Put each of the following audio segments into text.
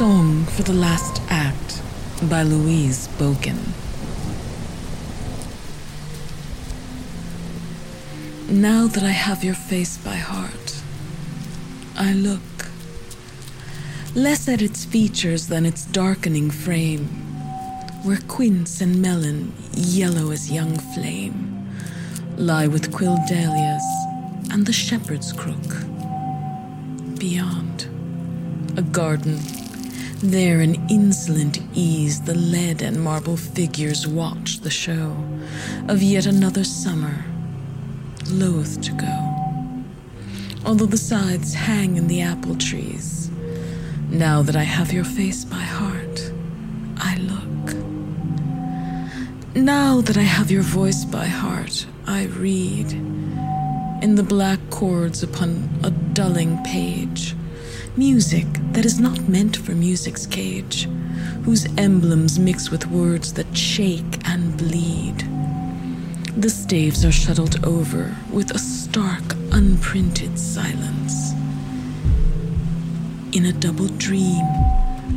Song for the Last Act by Louise Bogan. Now that I have your face by heart, I look less at its features than its darkening frame, where quince and melon, yellow as young flame, lie with quill dahlias and the shepherd's crook. Beyond, a garden. There in insolent ease the lead and marble figures watch the show of yet another summer, loath to go. Although the scythes hang in the apple trees, now that I have your face by heart, I look. Now that I have your voice by heart, I read in the black chords upon a dulling page music that is not meant for music's cage, whose emblems mix with words that shake and bleed. The staves are shuttled over with a stark, unprinted silence. In a double dream,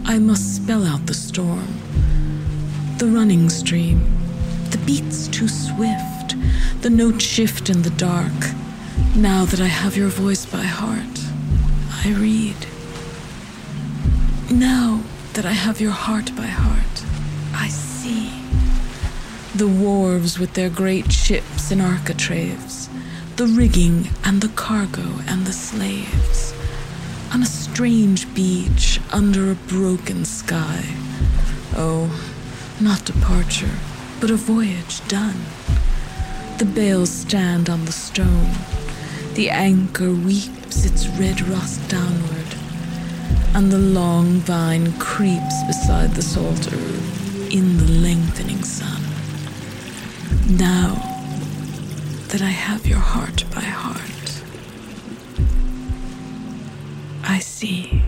I must spell out the storm, the running stream, the beats too swift, the note shift in the dark. Now that I have your voice by heart, I read. Now that I have your heart by heart, I see the wharves with their great ships and architraves, the rigging and the cargo and the slaves, on a strange beach under a broken sky. Oh, not departure, but a voyage done. The bales stand on the stone, the anchor weeps its red rust downward, and the long vine creeps beside the psalter in the lengthening sun. Now that I have your heart by heart, I see.